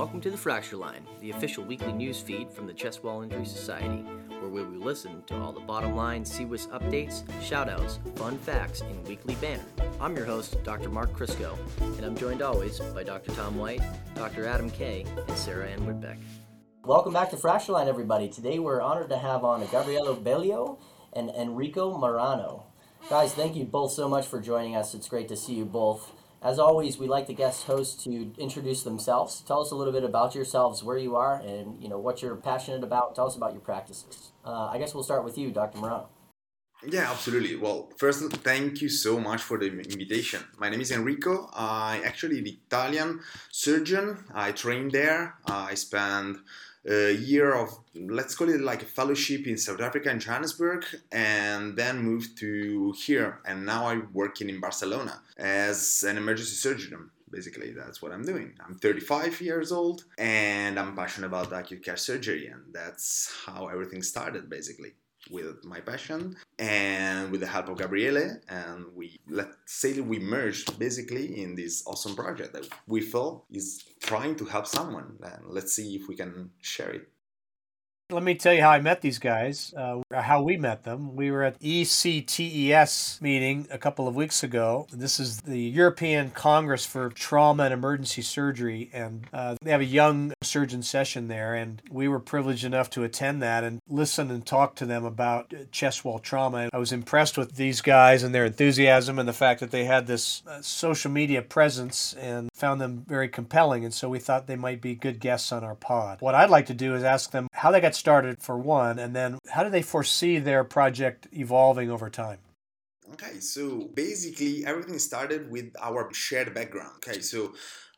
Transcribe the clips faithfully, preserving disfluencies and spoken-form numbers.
Welcome to the Fracture Line, the official weekly news feed from the Chest Wall Injury Society, where we will listen to all the bottom line C W I S updates, shoutouts, fun facts, and weekly banner. I'm your host, Doctor Mark Crisco, and I'm joined always by Doctor Tom White, Doctor Adam Kay, and Sarah Ann Woodbeck. Welcome back to Fracture Line, everybody. Today we're honored to have on Gabriele Bellio and Enrico Marano. Guys, thank you both so much for joining us. It's great to see you both. As always, we like the guest hosts to introduce themselves. Tell us a little bit about yourselves, where you are, and you know what you're passionate about. Tell us about your practices. Uh, I guess we'll start with you, Doctor Marano. Yeah, absolutely. Well, first, thank you so much for the invitation. My name is Enrico. I'm actually an Italian surgeon. I trained there. I spent a year of, let's call it like a fellowship in South Africa in Johannesburg, and then moved to here. And now I'm working in Barcelona as an emergency surgeon. Basically, that's what I'm doing. I'm thirty-five years old, and I'm passionate about acute care surgery. And that's how everything started, basically, with my passion and with the help of Gabriele. And we, let's say we merged basically in this awesome project that we feel is trying to help someone. And let's see if we can share it. Let me tell you how I met these guys, uh, how we met them. We were at E C T E S meeting a couple of weeks ago. This is the European Congress for Trauma and Emergency Surgery, and uh, they have a young surgeon session there, and we were privileged enough to attend that and listen and talk to them about chest wall trauma. I was impressed with these guys and their enthusiasm and the fact that they had this uh, social media presence, and found them very compelling, and so we thought they might be good guests on our pod. What I'd like to do is ask them how they got started, for one, and then how do they foresee their project evolving over time? Okay, so basically everything started with our shared background. Okay, so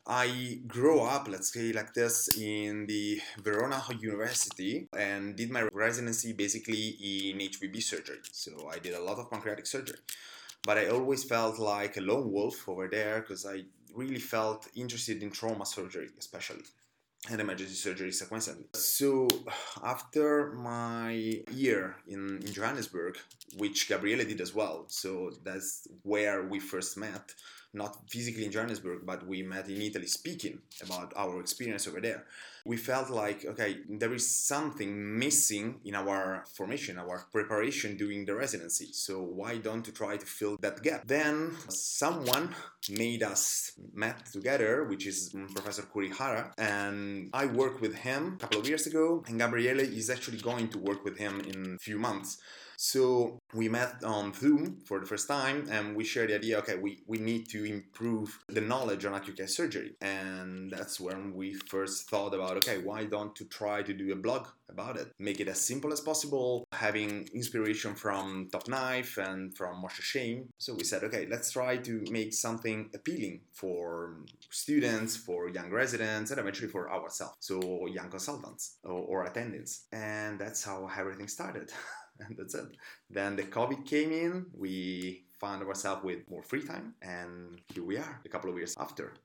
I grew up, let's say like this, in the Verona University and did my residency basically in H P B surgery. So I did a lot of pancreatic surgery, but I always felt like a lone wolf over there because I really felt interested in trauma surgery, especially, and emergency surgery sequentially. So after my year in, in Johannesburg, which Gabriele did as well, so that's where we first met, not physically in Johannesburg, but we met in Italy speaking about our experience over there. We felt like, okay, there is something missing in our formation, our preparation during the residency. So why don't you try to fill that gap? Then someone made us met together, which is Professor Kurihara, and I worked with him a couple of years ago, and Gabriele is actually going to work with him in a few months. So we met on Zoom for the first time, and we shared the idea, okay, we, we need to improve the knowledge on acute care surgery. And that's when we first thought about, okay, why don't you try to do a blog about it? Make it as simple as possible, having inspiration from Top Knife and from Monster Shame. So we said, okay, let's try to make something appealing for students, for young residents, and eventually for ourselves, so young consultants or, or attendants. And that's how everything started. And that's it. Then the COVID came in, we found ourselves with more free time, and here we are a couple of years after.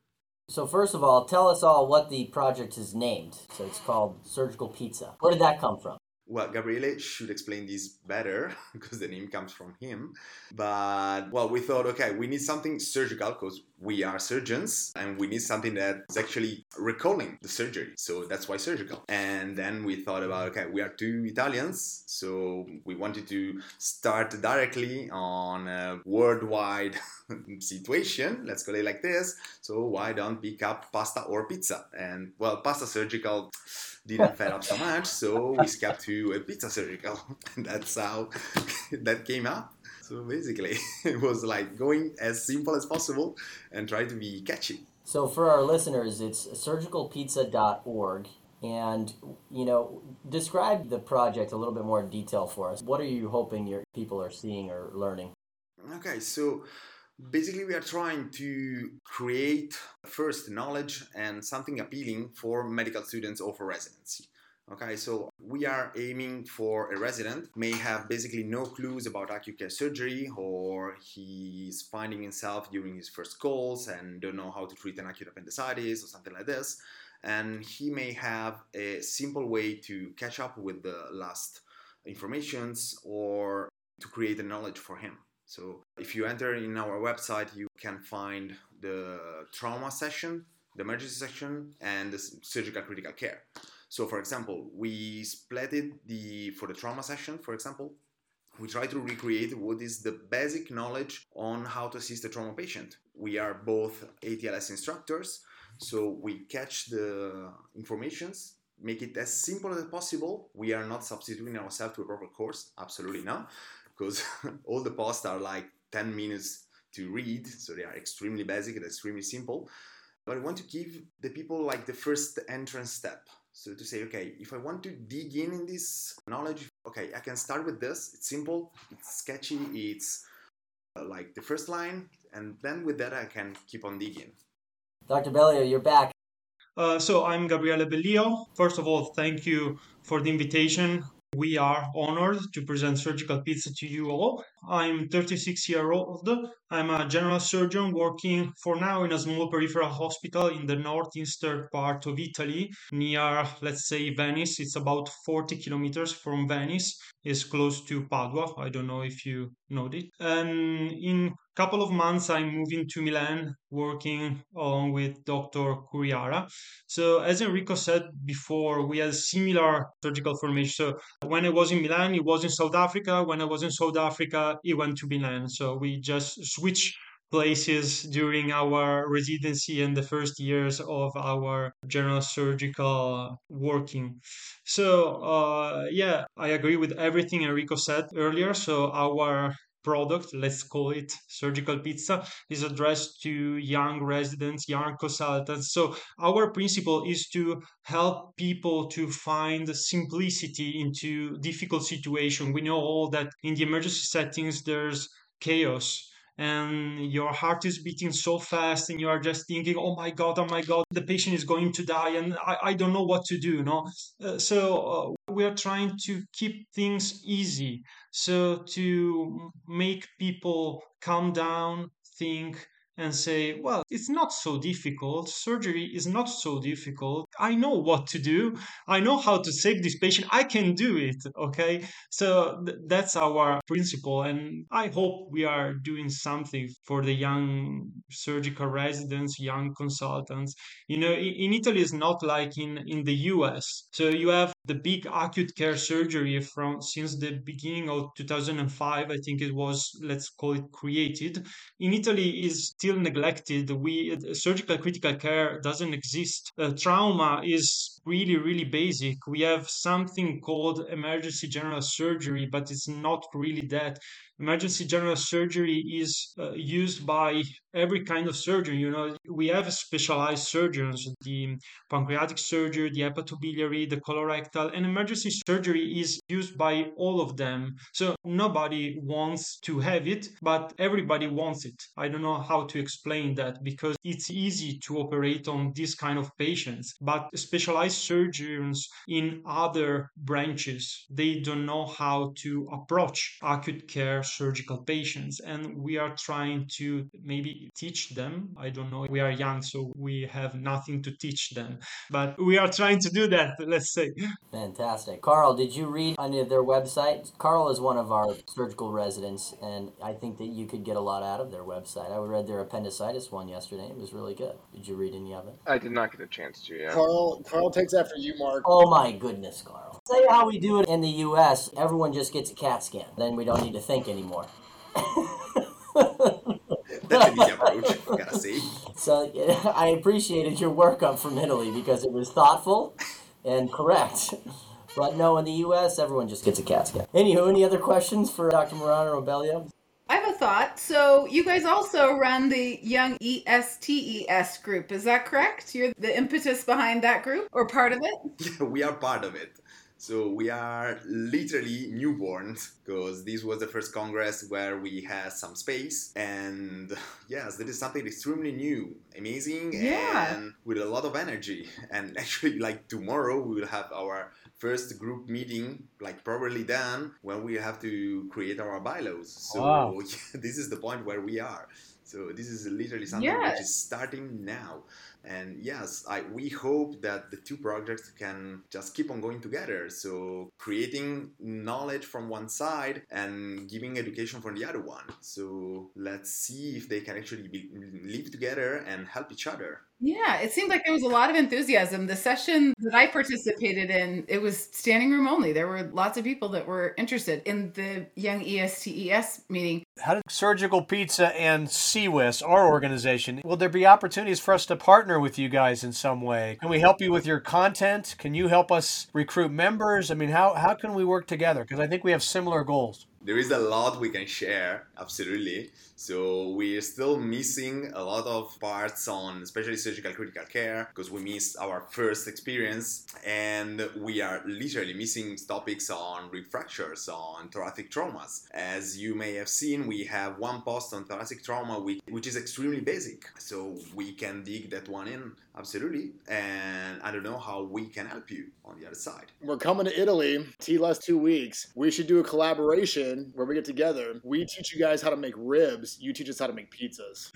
So first of all, tell us all what the project is named. So it's called Surgical Pizza. Where did that come from? Well, Gabriele should explain this better because the name comes from him. But, well, we thought, okay, we need something surgical because we are surgeons and we need something that is actually recalling the surgery. So that's why surgical. And then we thought about, okay, we are two Italians. So we wanted to start directly on a worldwide situation. Let's call it like this. So why don't pick up pasta or pizza? And, well, pasta surgical didn't fed up so much, so we skipped to a pizza surgical. That's how that came up. So basically, it was like going as simple as possible and try to be catchy. So for our listeners, it's surgical pizza dot org. And, you know, describe the project a little bit more in detail for us. What are you hoping your people are seeing or learning? Okay, so basically, we are trying to create first knowledge and something appealing for medical students or for residency. Okay, so we are aiming for a resident may have basically no clues about acute care surgery, or he's finding himself during his first calls and don't know how to treat an acute appendicitis or something like this. And he may have a simple way to catch up with the last informations or to create a knowledge for him. So if you enter in our website, you can find the trauma session the emergency section and the surgical critical care. So, for example, we split it the, for the trauma session, for example, we try to recreate what is the basic knowledge on how to assist a trauma patient. We are both A T L S instructors, so we catch the informations, make it as simple as possible. We are not substituting ourselves to a proper course, absolutely not, because all the posts are like ten minutes to read, so they are extremely basic and extremely simple. But I want to give the people like the first entrance step. So to say, okay, if I want to dig in in this knowledge, okay, I can start with this. It's simple, it's sketchy, it's uh, like the first line, and then with that I can keep on digging. Doctor Bellio, you're back. Uh, so I'm Gabriele Bellio. First of all, thank you for the invitation. We are honored to present Surgical Pizza to you all. I'm thirty-six years old. I'm a general surgeon working for now in a small peripheral hospital in the northeastern part of Italy, near, let's say, Venice. It's about forty kilometers from Venice. It's close to Padua. I don't know if you know it. And in a couple of months, I'm moving to Milan, working along with Doctor Kurihara. So as Enrico said before, we had similar surgical formation. So when I was in Milan, he was in South Africa. When I was in South Africa, he went to Milan. So we just switched places during our residency and the first years of our general surgical working. So uh, yeah, I agree with everything Enrico said earlier. So our product, let's call it Surgical Pizza, is addressed to young residents, young consultants. So our principle is to help people to find simplicity into difficult situations. We know all that in the emergency settings, there's chaos. And your heart is beating so fast and you are just thinking, oh my God, oh my God, the patient is going to die and I, I don't know what to do. No? Uh, so uh, we are trying to keep things easy. So to make people calm down, think and say, well, it's not so difficult. Surgery is not so difficult. I know what to do. I know how to save this patient. I can do it, okay? So th- that's our principle. And I hope we are doing something for the young surgical residents, young consultants. You know, in, in Italy, it's not like in, in the U S. So you have the big acute care surgery from since the beginning of two thousand five, I think it was, let's call it created. In Italy, is still neglected. We uh, surgical critical care doesn't exist. Uh, trauma is really, really basic. We have something called emergency general surgery, but it's not really that. Emergency general surgery is uh, used by every kind of surgeon. You know, we have specialized surgeons, the pancreatic surgery, the hepatobiliary, the colorectal, and emergency surgery is used by all of them. So nobody wants to have it, but everybody wants it. I don't know how to explain that because it's easy to operate on this kind of patients, but specialized surgeons in other branches, they don't know how to approach acute care surgical patients, and we are trying to maybe teach them. I don't know, we are young, so we have nothing to teach them, but we are trying to do that, let's say. Fantastic. Carl, did you read any of their website? Carl is one of our surgical residents, and I think that you could get a lot out of their website. I read their appendicitis one yesterday. It was really good. Did you read any of it? I did not get a chance to, yeah. Carl, Carl takes after you, Mark. Oh my goodness, Carl. Say how we do it in the U S, everyone just gets a CAT scan. Then we don't need to think anymore. That's an easy approach, gotta see. So yeah, I appreciated your workup from Italy because it was thoughtful and correct. But no, in the U S, everyone just gets a CAT scan. Anywho, any other questions for Doctor Marano or Bellio? I have a thought. So you guys also run the Young E S T E S group. Is that correct? You're the impetus behind that group or part of it? Yeah, we are part of it. So we are literally newborns because this was the first Congress where we had some space. And yes, that is something extremely new, amazing, yeah. And with a lot of energy. And actually, like tomorrow, we will have our first group meeting, like properly done, when we have to create our bylaws. So wow. Yeah, this is the point where we are. So this is literally something yes. Which is starting now. And yes, I, we hope that the two projects can just keep on going together. So creating knowledge from one side and giving education from the other one. So let's see if they can actually be, live together and help each other. Yeah, it seemed like there was a lot of enthusiasm. The session that I participated in, it was standing room only. There were lots of people that were interested in the Young E S T E S meeting. How did Surgical Pizza and C W I S, our organization, will there be opportunities for us to partner with you guys in some way? Can we help you with your content? Can you help us recruit members? I mean, how, how can we work together? Because I think we have similar goals. There is a lot we can share, absolutely. So we're still missing a lot of parts on especially surgical critical care because we missed our first experience, and we are literally missing topics on rib fractures, on thoracic traumas. As you may have seen, we have one post on thoracic trauma which is extremely basic. So we can dig that one in, absolutely. And I don't know how we can help you on the other side. We're coming to Italy, T L S two weeks. We should do a collaboration where we get together, we teach you guys how to make ribs, you teach us how to make pizzas.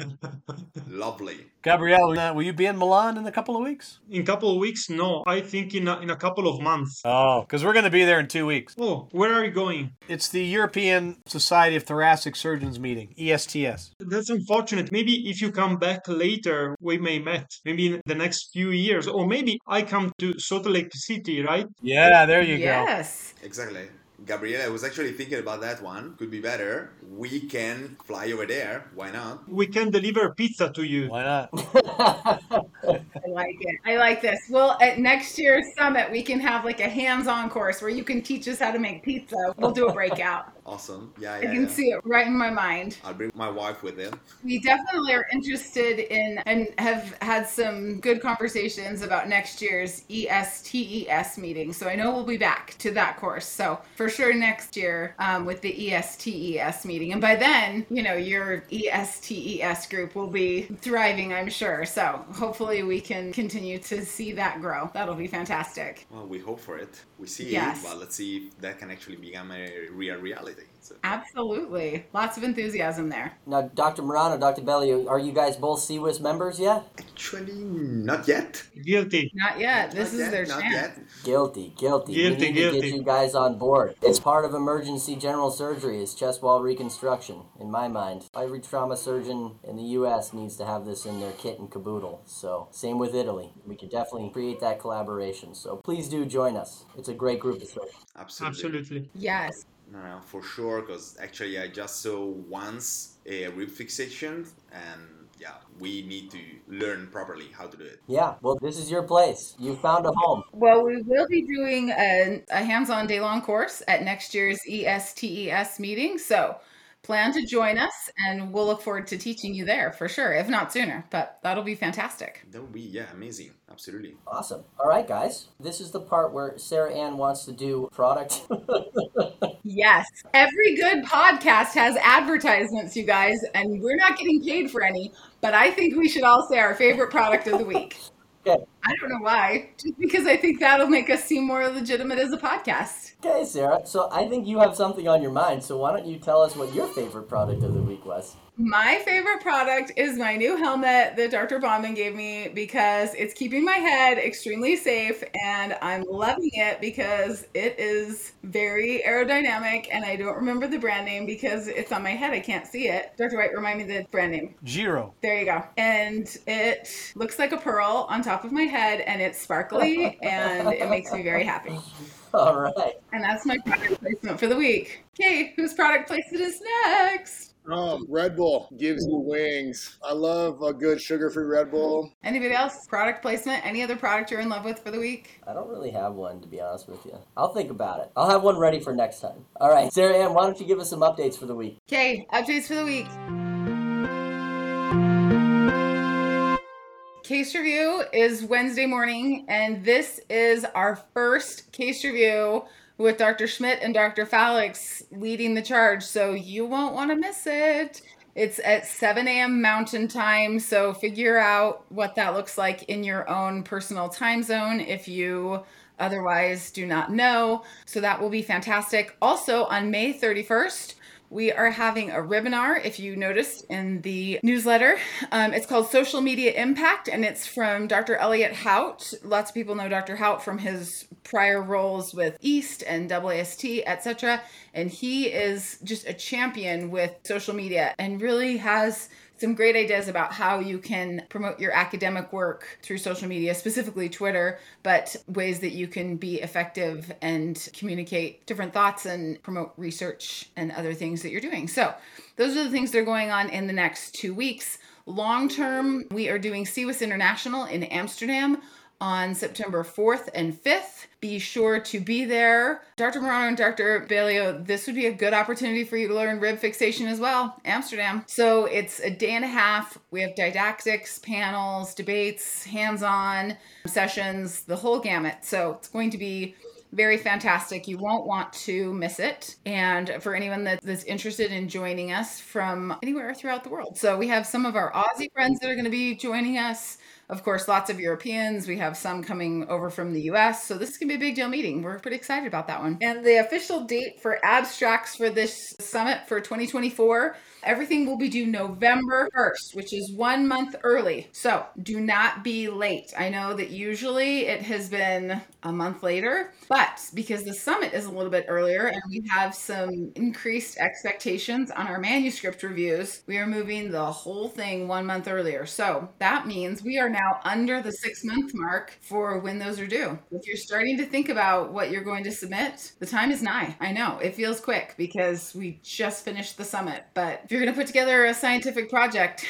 Lovely. Gabriele, uh, will you be in Milan in a couple of weeks? In a couple of weeks? No, I think in a, in a couple of months. Oh, because we're going to be there in two weeks. Oh, where are you going? It's the European Society of Thoracic Surgeons meeting, E S T S. That's unfortunate. Maybe if you come back later, we may meet. Maybe in the next few years, or maybe I come to Salt Lake City, right? Yeah, there you yes. go. Yes. Exactly. Gabriele, I was actually thinking about that one. Could be better. We can fly over there. Why not? We can deliver pizza to you. Why not? I like it. I like this. Well, at next year's summit, we can have like a hands-on course where you can teach us how to make pizza. We'll do a breakout. Awesome. Yeah, yeah. I can yeah. see it right in my mind. I'll bring my wife with it. We definitely are interested in and have had some good conversations about next year's E S T E S meeting. So I know we'll be back to that course. So for sure next year um, with the E S T E S meeting. And by then, you know, your E S T E S group will be thriving, I'm sure. So hopefully we can continue to see that grow. That'll be fantastic. Well, we hope for it. We see yes. it, but let's see if that can actually become a real reality. So. Absolutely. Lots of enthusiasm there. Now, Doctor Marano, Doctor Bellio, are you guys both C W I S members yet? Actually, not yet. Guilty. Not yet. This not is yet, their chance. Yet. Guilty, guilty. Guilty, we need guilty. to get you guys on board. It's part of emergency general surgery is chest wall reconstruction, in my mind. Every trauma surgeon in the U S needs to have this in their kit and caboodle. So, same with Italy. We can definitely create that collaboration. So, please do join us. It's a great group of surgeons. Absolutely. Absolutely. Yes. No, for sure, because actually I just saw once a rib fixation, and yeah, we need to learn properly how to do it. Yeah, well, this is your place. You found a home. Well, we will be doing a, a hands-on day-long course at next year's E S T E S meeting, so plan to join us, and we'll look forward to teaching you there for sure, if not sooner, but that'll be fantastic. That would be, yeah, amazing. Absolutely. Awesome. All right, guys. This is the part where Sarah Ann wants to do product. Yes. Every good podcast has advertisements, you guys, and we're not getting paid for any, but I think we should all say our favorite product of the week. Okay. I don't know why, just because I think that'll make us seem more legitimate as a podcast. Okay, Sarah. So I think you have something on your mind. So why don't you tell us what your favorite product of the week was? My favorite product is my new helmet that Doctor Bombin gave me because it's keeping my head extremely safe, and I'm loving it because it is very aerodynamic, and I don't remember the brand name because it's on my head. I can't see it. Doctor White, remind me the brand name. Giro. There you go. And it looks like a pearl on top of my head, and it's sparkly, and it makes me very happy. All right. And that's my product placement for the week. Okay, whose product placement is next? Um, Red Bull gives you wings. I love a good sugar-free Red Bull. Anybody else? Product placement? Any other product you're in love with for the week? I don't really have one, to be honest with you. I'll think about it. I'll have one ready for next time. All right, Sarah Ann, why don't you give us some updates for the week? Okay, updates for the week. Case review is Wednesday morning, and this is our first case review with Doctor Schmidt and Doctor Phallix leading the charge, so you won't want to miss it. It's at seven a.m. Mountain Time, so figure out what that looks like in your own personal time zone if you otherwise do not know. So that will be fantastic. Also, on May thirty-first, We are having a webinar, if you noticed in the newsletter. Um, it's called Social Media Impact, and it's from Doctor Elliot Hout. Lots of people know Doctor Hout from his prior roles with EAST and A A S T, et cetera. And he is just a champion with social media and really has some great ideas about how you can promote your academic work through social media, specifically Twitter, but ways that you can be effective and communicate different thoughts and promote research and other things that you're doing. So those are the things that are going on in the next two weeks. Long term, we are doing C W I S International in Amsterdam on September fourth and fifth. Be sure to be there. Doctor Marano and Doctor Bellio, this would be a good opportunity for you to learn rib fixation as well, Amsterdam. So it's a day and a half. We have didactics, panels, debates, hands-on sessions, the whole gamut. So it's going to be very fantastic. You won't want to miss it. And for anyone that, that's interested in joining us from anywhere throughout the world. So we have some of our Aussie friends that are going to be joining us. Of course, lots of Europeans. We have some coming over from the U S. So this is going to be a big deal meeting. We're pretty excited about that one. And the official date for abstracts for this summit for twenty twenty-four, everything will be due November first, which is one month early. So do not be late. I know that usually it has been a month later, but because the summit is a little bit earlier and we have some increased expectations on our manuscript reviews, we are moving the whole thing one month earlier. So that means we are now under the six month mark for when those are due. If you're starting to think about what you're going to submit, the time is nigh. I know it feels quick because we just finished the summit, but if you're going to put together a scientific project,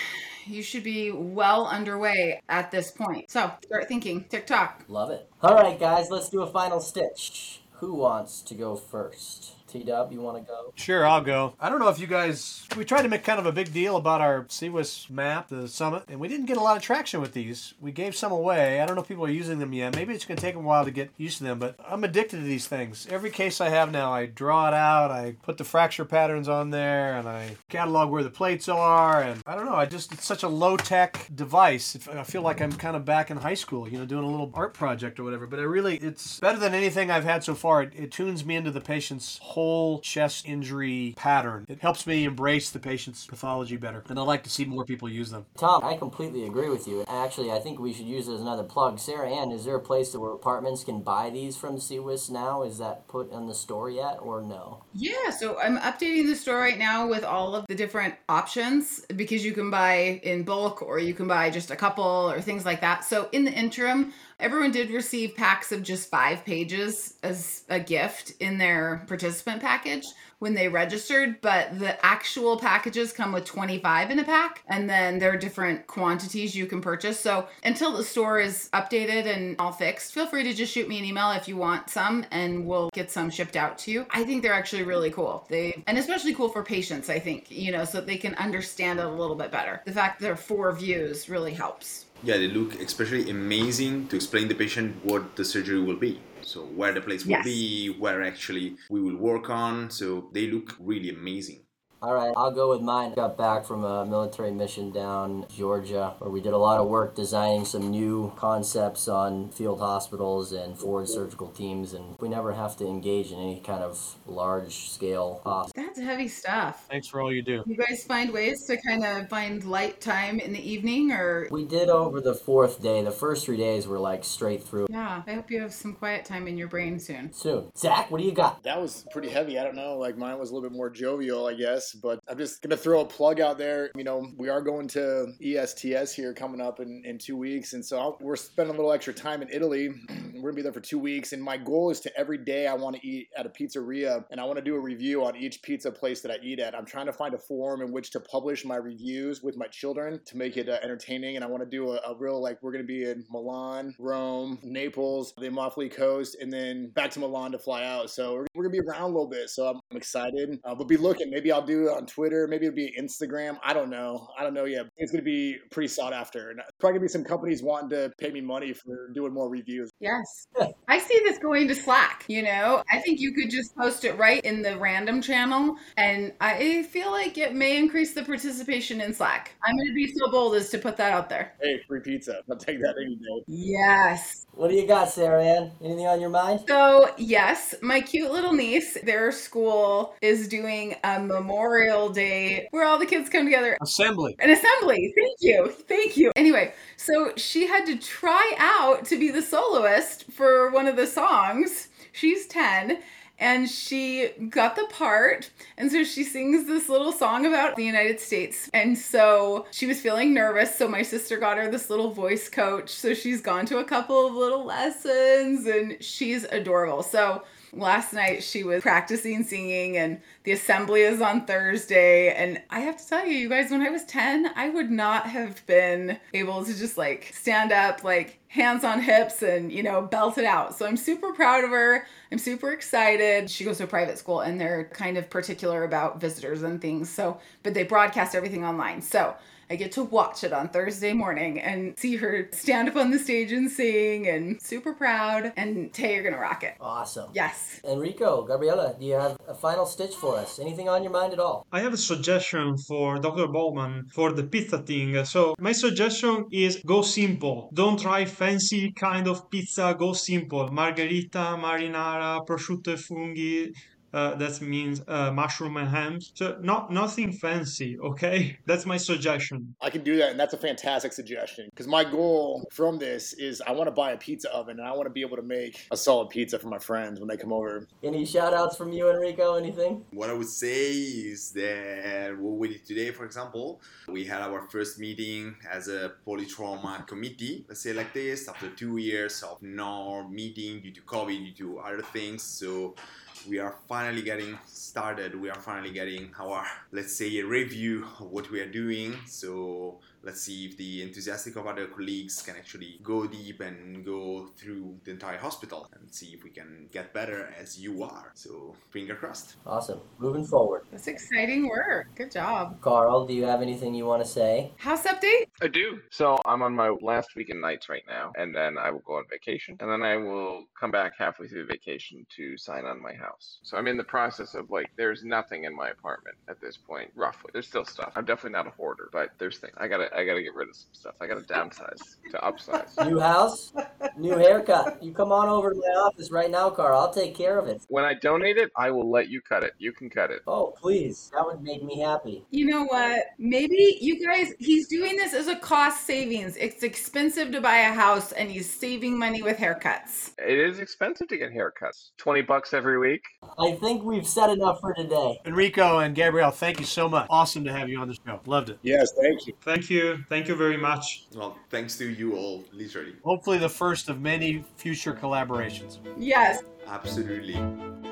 you should be well underway at this point. So start thinking. TikTok. Love it. All right, guys, let's do a final stitch. Who wants to go first? T-Dub, you want to go? Sure, I'll go. I don't know if you guys... We tried to make kind of a big deal about our C W I S map, the summit, and we didn't get a lot of traction with these. We gave some away. I don't know if people are using them yet. Maybe it's going to take a while to get used to them, but I'm addicted to these things. Every case I have now, I draw it out, I put the fracture patterns on there, and I catalog where the plates are, and I don't know, I just... It's such a low-tech device. I feel like I'm kind of back in high school, you know, doing a little art project or whatever, but I really... It's better than anything I've had so far. It, it tunes me into the patient's whole whole chest injury pattern. It helps me embrace the patient's pathology better, and I'd like to see more people use them. Tom, I completely agree with you. Actually, I think we should use it as another plug. Sarah Ann, is there a place where apartments can buy these from C W I S now? Is that put in the store yet or no? Yeah, so I'm updating the store right now with all of the different options because you can buy in bulk or you can buy just a couple or things like that. So in the interim, everyone did receive packs of just five pages as a gift in their participant package when they registered, but the actual packages come with twenty-five in a pack, and then there are different quantities you can purchase. So until the store is updated and all fixed, feel free to just shoot me an email if you want some, and we'll get some shipped out to you. I think they're actually really cool. They, and especially cool for patients, I think, you know, so they can understand it a little bit better. The fact there are four views really helps. Yeah, they look especially amazing to explain the patient what the surgery will be. So where the place will yes. be, where actually we will work on. So they look really amazing. All right, I'll go with mine. Got back from a military mission down Georgia where we did a lot of work designing some new concepts on field hospitals and forward surgical teams, and we never have to engage in any kind of large-scale hospital. That's heavy stuff. Thanks for all you do. You guys find ways to kind of find light time in the evening, or? We did over the fourth day. The first three days were like straight through. Yeah, I hope you have some quiet time in your brain soon. Soon. Zach, what do you got? That was pretty heavy. I don't know. Like mine was a little bit more jovial, I guess. But I'm just going to throw a plug out there. You know, we are going to E S T S here coming up in, in two weeks. And so I'll, we're spending a little extra time in Italy. We're going to be there for two weeks. And my goal is to every day I want to eat at a pizzeria. And I want to do a review on each pizza place that I eat at. I'm trying to find a forum in which to publish my reviews with my children to make it uh, entertaining. And I want to do a, a real, like, we're going to be in Milan, Rome, Naples, the Amalfi Coast, and then back to Milan to fly out. So we're, we're going to be around a little bit. So I'm, I'm excited. Uh, but be looking. Maybe I'll do on Twitter, maybe it'll be Instagram. I don't know. I don't know yet. It's going to be pretty sought after. And probably going to be some companies wanting to pay me money for doing more reviews. Yes. I see this going to Slack, you know, I think you could just post it right in the random channel. And I feel like it may increase the participation in Slack. I'm going to be so bold as to put that out there. Hey, free pizza. I'll take that any day. Yes. What do you got, Sarah Ann? Anything on your mind? So yes, my cute little niece, their school is doing a Memorial Day where all the kids come together. Assembly. An assembly. Thank you. Thank you. Anyway, so she had to try out to be the soloist for one of the songs. She's ten. And she got the part. And so she sings this little song about the United States. And so she was feeling nervous. So my sister got her this little voice coach. So she's gone to a couple of little lessons and she's adorable. So last night she was practicing singing and the assembly is on Thursday. And I have to tell you, you guys, when I was ten, I would not have been able to just like stand up, like hands on hips and, you know, belt it out. So I'm super proud of her. I'm super excited. She goes to a private school and they're kind of particular about visitors and things. So, but they broadcast everything online. So I get to watch it on Thursday morning and see her stand up on the stage and sing, and super proud. And Tay, you're going to rock it. Awesome. Yes. Enrico, Gabriela, do you have a final stitch for us? Anything on your mind at all? I have a suggestion for Doctor Bowman for the pizza thing. So my suggestion is go simple. Don't try fancy kind of pizza. Go simple. Margherita, marinara, prosciutto e funghi. Uh, that means uh, mushroom and hams. So not nothing fancy, okay? That's my suggestion. I can do that, and that's a fantastic suggestion. Because my goal from this is I want to buy a pizza oven, and I want to be able to make a solid pizza for my friends when they come over. Any shout-outs from you, Enrico? Anything? What I would say is that what we did today, for example, we had our first meeting as a polytrauma committee, let's say like this, after two years of no meeting due to COVID, due to other things. So we are finally getting started. We are finally getting our, let's say, a review of what we are doing. So let's see if the enthusiastic of other colleagues can actually go deep and go through the entire hospital and see if we can get better as you are. So finger crossed. Awesome. Moving forward. That's exciting work. Good job. Carl, do you have anything you want to say? House update? I do. So I'm on my last weekend nights right now, and then I will go on vacation, and then I will come back halfway through vacation to sign on my house. So I'm in the process of like, there's nothing in my apartment at this point, roughly. There's still stuff. I'm definitely not a hoarder, but there's things. I gotta I gotta get rid of some stuff. I gotta downsize to upsize. New house, new haircut. You come on over to my office right now, Carl. I'll take care of it. When I donate it, I will let you cut it. You can cut it. Oh, please. That would make me happy. You know what? Maybe you guys, he's doing this as a cost savings. It's expensive to buy a house and he's saving money with haircuts. It is expensive to get haircuts. twenty bucks every week. I think we've said enough for today. Enrico and Gabrielle, thank you so much. Awesome to have you on the show. Loved it. Yes, thank you. Thank you. Thank you very much. Well, thanks to you all, literally. Hopefully the first of many future collaborations. Yes. Absolutely.